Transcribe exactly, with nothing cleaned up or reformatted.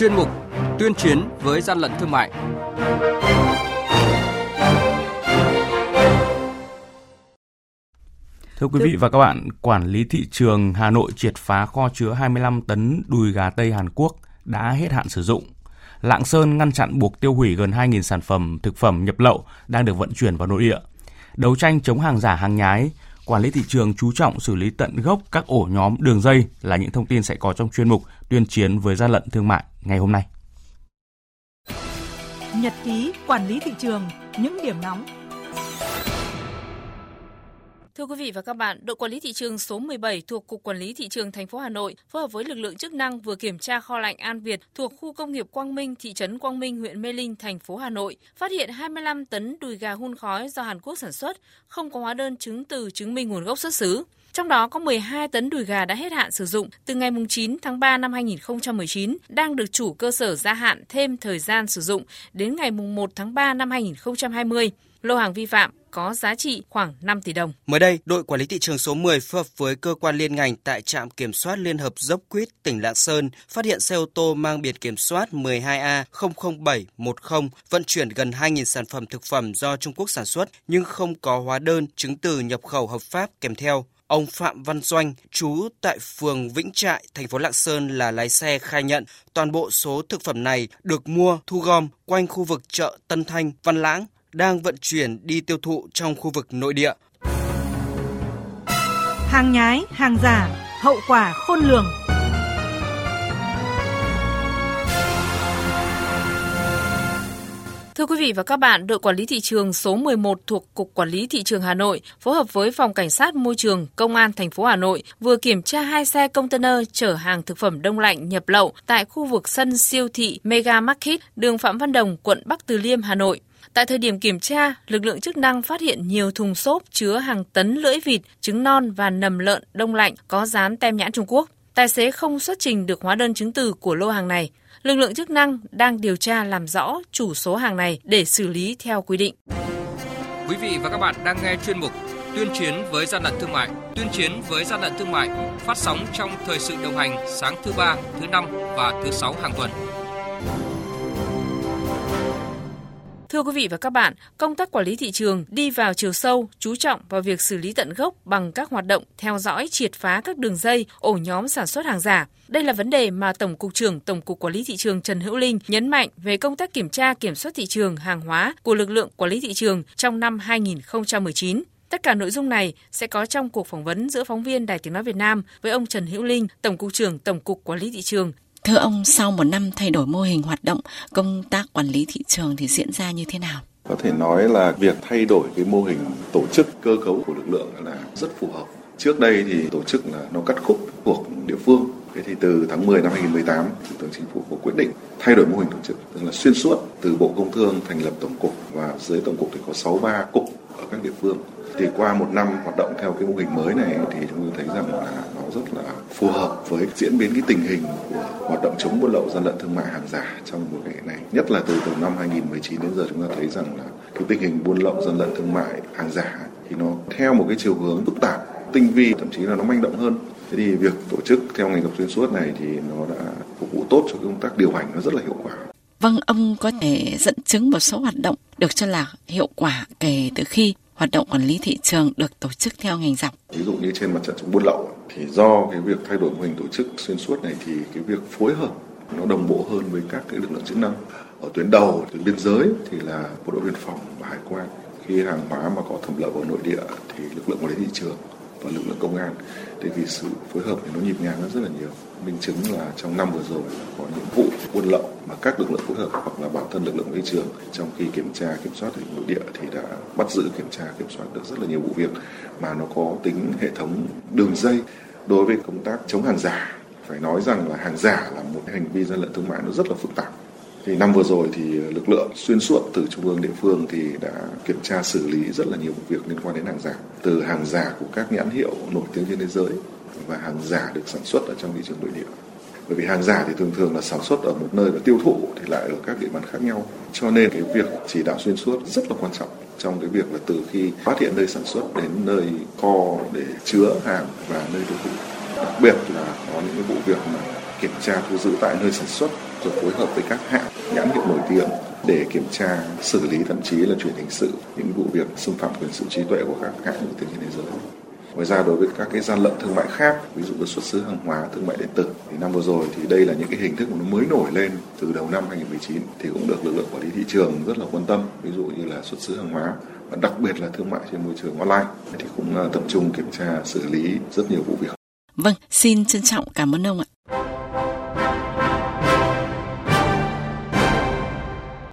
chuyên mục tuyên chiến với gian lận thương mại. Thưa quý vị và các bạn, Quản lý thị trường Hà Nội triệt phá kho chứa hai mươi lăm tấn đùi gà Tây Hàn Quốc đã hết hạn sử dụng. Lạng Sơn ngăn chặn buộc tiêu hủy gần hai nghìn sản phẩm thực phẩm nhập lậu đang được vận chuyển vào nội địa. Đấu tranh chống hàng giả hàng nhái, quản lý thị trường chú trọng xử lý tận gốc các ổ nhóm đường dây là những thông tin sẽ có trong chuyên mục tuyên chiến với gian lận thương mại ngày hôm nay. Nhật ký quản lý thị trường, những điểm nóng. Thưa quý vị và các bạn, đội quản lý thị trường số mười bảy thuộc Cục Quản lý Thị trường thành phố Hà Nội phối hợp với lực lượng chức năng vừa kiểm tra kho lạnh An Việt thuộc khu công nghiệp Quang Minh, thị trấn Quang Minh, huyện Mê Linh, thành phố Hà Nội, phát hiện hai mươi lăm tấn đùi gà hun khói do Hàn Quốc sản xuất, không có hóa đơn chứng từ chứng minh nguồn gốc xuất xứ. Trong đó có mười hai tấn đùi gà đã hết hạn sử dụng từ ngày chín tháng ba năm hai nghìn không trăm mười chín, đang được chủ cơ sở gia hạn thêm thời gian sử dụng đến ngày một tháng ba năm hai nghìn không trăm hai mươi. Lô hàng vi phạm có giá trị khoảng năm tỷ đồng. Mới đây, đội quản lý thị trường số mười phối hợp với cơ quan liên ngành tại trạm kiểm soát liên hợp Dốc Quýt, tỉnh Lạng Sơn, phát hiện xe ô tô mang biển kiểm soát mười hai A không không bảy một không vận chuyển gần hai nghìn sản phẩm thực phẩm do Trung Quốc sản xuất nhưng không có hóa đơn, chứng từ nhập khẩu hợp pháp kèm theo. Ông Phạm Văn Doanh, trú tại phường Vĩnh Trại, thành phố Lạng Sơn là lái xe khai nhận toàn bộ số thực phẩm này được mua, thu gom quanh khu vực chợ Tân Thanh, Văn Lãng, đang vận chuyển đi tiêu thụ trong khu vực nội địa. Hàng nhái, hàng giả, hậu quả khôn lường. Thưa quý vị và các bạn, đội quản lý thị trường số mười một thuộc Cục Quản lý Thị trường Hà Nội phối hợp với Phòng Cảnh sát Môi trường, Công an thành phố Hà Nội vừa kiểm tra hai xe container chở hàng thực phẩm đông lạnh nhập lậu tại khu vực sân siêu thị Mega Market, đường Phạm Văn Đồng, quận Bắc Từ Liêm, Hà Nội. Tại thời điểm kiểm tra, lực lượng chức năng phát hiện nhiều thùng xốp chứa hàng tấn lưỡi vịt, trứng non và nầm lợn đông lạnh có dán tem nhãn Trung Quốc. Tài xế không xuất trình được hóa đơn chứng từ của lô hàng này. Lực lượng chức năng đang điều tra làm rõ chủ số hàng này để xử lý theo quy định. Quý vị và các bạn đang nghe chuyên mục Tuyên chiến với gian lận thương mại. Tuyên chiến với gian lận thương mại phát sóng trong thời sự đồng hành sáng thứ ba, thứ năm và thứ sáu hàng tuần. Thưa quý vị và các bạn, công tác quản lý thị trường đi vào chiều sâu, chú trọng vào việc xử lý tận gốc bằng các hoạt động theo dõi, triệt phá các đường dây, ổ nhóm sản xuất hàng giả. Đây là vấn đề mà Tổng cục trưởng Tổng cục Quản lý Thị trường Trần Hữu Linh nhấn mạnh về công tác kiểm tra kiểm soát thị trường hàng hóa của lực lượng quản lý thị trường trong năm hai nghìn không trăm mười chín. Tất cả nội dung này sẽ có trong cuộc phỏng vấn giữa phóng viên Đài Tiếng Nói Việt Nam với ông Trần Hữu Linh, Tổng cục trưởng Tổng cục Quản lý Thị trường. Thưa ông, sau một năm thay đổi mô hình hoạt động, công tác quản lý thị trường thì diễn ra như thế nào? Có thể nói là việc thay đổi cái mô hình tổ chức cơ cấu của lực lượng là rất phù hợp. Trước đây thì tổ chức là nó cắt khúc thuộc địa phương. Thế thì từ tháng mười năm hai nghìn không trăm mười tám, Thủ tướng Chính phủ có quyết định thay đổi mô hình tổ chức, tức là xuyên suốt từ Bộ Công Thương thành lập Tổng cục và dưới Tổng cục thì có sáu mươi ba cục ở các địa phương. Thì qua một năm hoạt động theo cái mô hình mới này thì chúng tôi thấy rằng là nó rất là phù hợp với diễn biến cái tình hình của hoạt động chống buôn lậu, gian lận thương mại, hàng giả trong một cái này. Nhất là từ từ năm hai nghìn không trăm mười chín đến giờ chúng ta thấy rằng là cái tình hình buôn lậu, gian lận thương mại, hàng giả thì nó theo một cái chiều hướng phức tạp, tinh vi, thậm chí là nó manh động hơn. Thế thì việc tổ chức theo ngành dọc xuyên suốt này thì nó đã phục vụ tốt cho công tác điều hành nó rất là hiệu quả. Vâng, ông có thể dẫn chứng một số hoạt động được cho là hiệu quả kể từ khi hoạt động quản lý thị trường được tổ chức theo ngành dọc. Ví dụ như trên mặt trận chống buôn lậu thì do cái việc thay đổi mô hình tổ chức xuyên suốt này thì cái việc phối hợp nó đồng bộ hơn với các cái lực lượng chức năng. Ở tuyến đầu, tuyến biên giới thì là bộ đội biên phòng và hải quan. Khi hàng hóa mà có thẩm lậu ở nội địa thì lực lượng quản lý thị trường và lực lượng công an, thì vì sự phối hợp thì nó nhịp nhàng rất là nhiều. Minh chứng là trong năm vừa rồi có những vụ buôn lậu mà các lực lượng phối hợp hoặc là bản thân lực lượng quản lý thị trường trong khi kiểm tra kiểm soát ở nội địa thì đã bắt giữ kiểm tra kiểm soát được rất là nhiều vụ việc mà nó có tính hệ thống đường dây. Đối với công tác chống hàng giả, phải nói rằng là hàng giả là một hành vi gian lận thương mại nó rất là phức tạp. Thì năm vừa rồi thì lực lượng xuyên suốt từ trung ương địa phương thì đã kiểm tra xử lý rất là nhiều vụ việc liên quan đến hàng giả, từ hàng giả của các nhãn hiệu nổi tiếng trên thế giới và hàng giả được sản xuất ở trong thị trường nội địa. Bởi vì hàng giả thì thường thường là sản xuất ở một nơi và tiêu thụ thì lại ở các địa bàn khác nhau, cho nên cái việc chỉ đạo xuyên suốt rất là quan trọng trong cái việc là từ khi phát hiện nơi sản xuất đến nơi kho để chứa hàng và nơi tiêu thụ. Đặc biệt là có những cái vụ việc mà kiểm tra thu giữ tại nơi sản xuất, rồi phối hợp với các hãng nhãn hiệu nổi tiếng để kiểm tra, xử lý, thậm chí là chuyển hình sự những vụ việc xâm phạm quyền sở hữu trí tuệ của các hãng nổi tiếng trên thế giới. Ngoài ra, đối với các cái gian lận thương mại khác, ví dụ như xuất xứ hàng hóa, thương mại điện tử, thì năm vừa rồi thì đây là những cái hình thức mà nó mới nổi lên từ đầu năm hai nghìn không trăm mười chín thì cũng được lực lượng quản lý thị trường rất là quan tâm, ví dụ như là xuất xứ hàng hóa và đặc biệt là thương mại trên môi trường online thì cũng tập trung kiểm tra, xử lý rất nhiều vụ việc. Vâng, xin trân trọng cảm ơn ông ạ.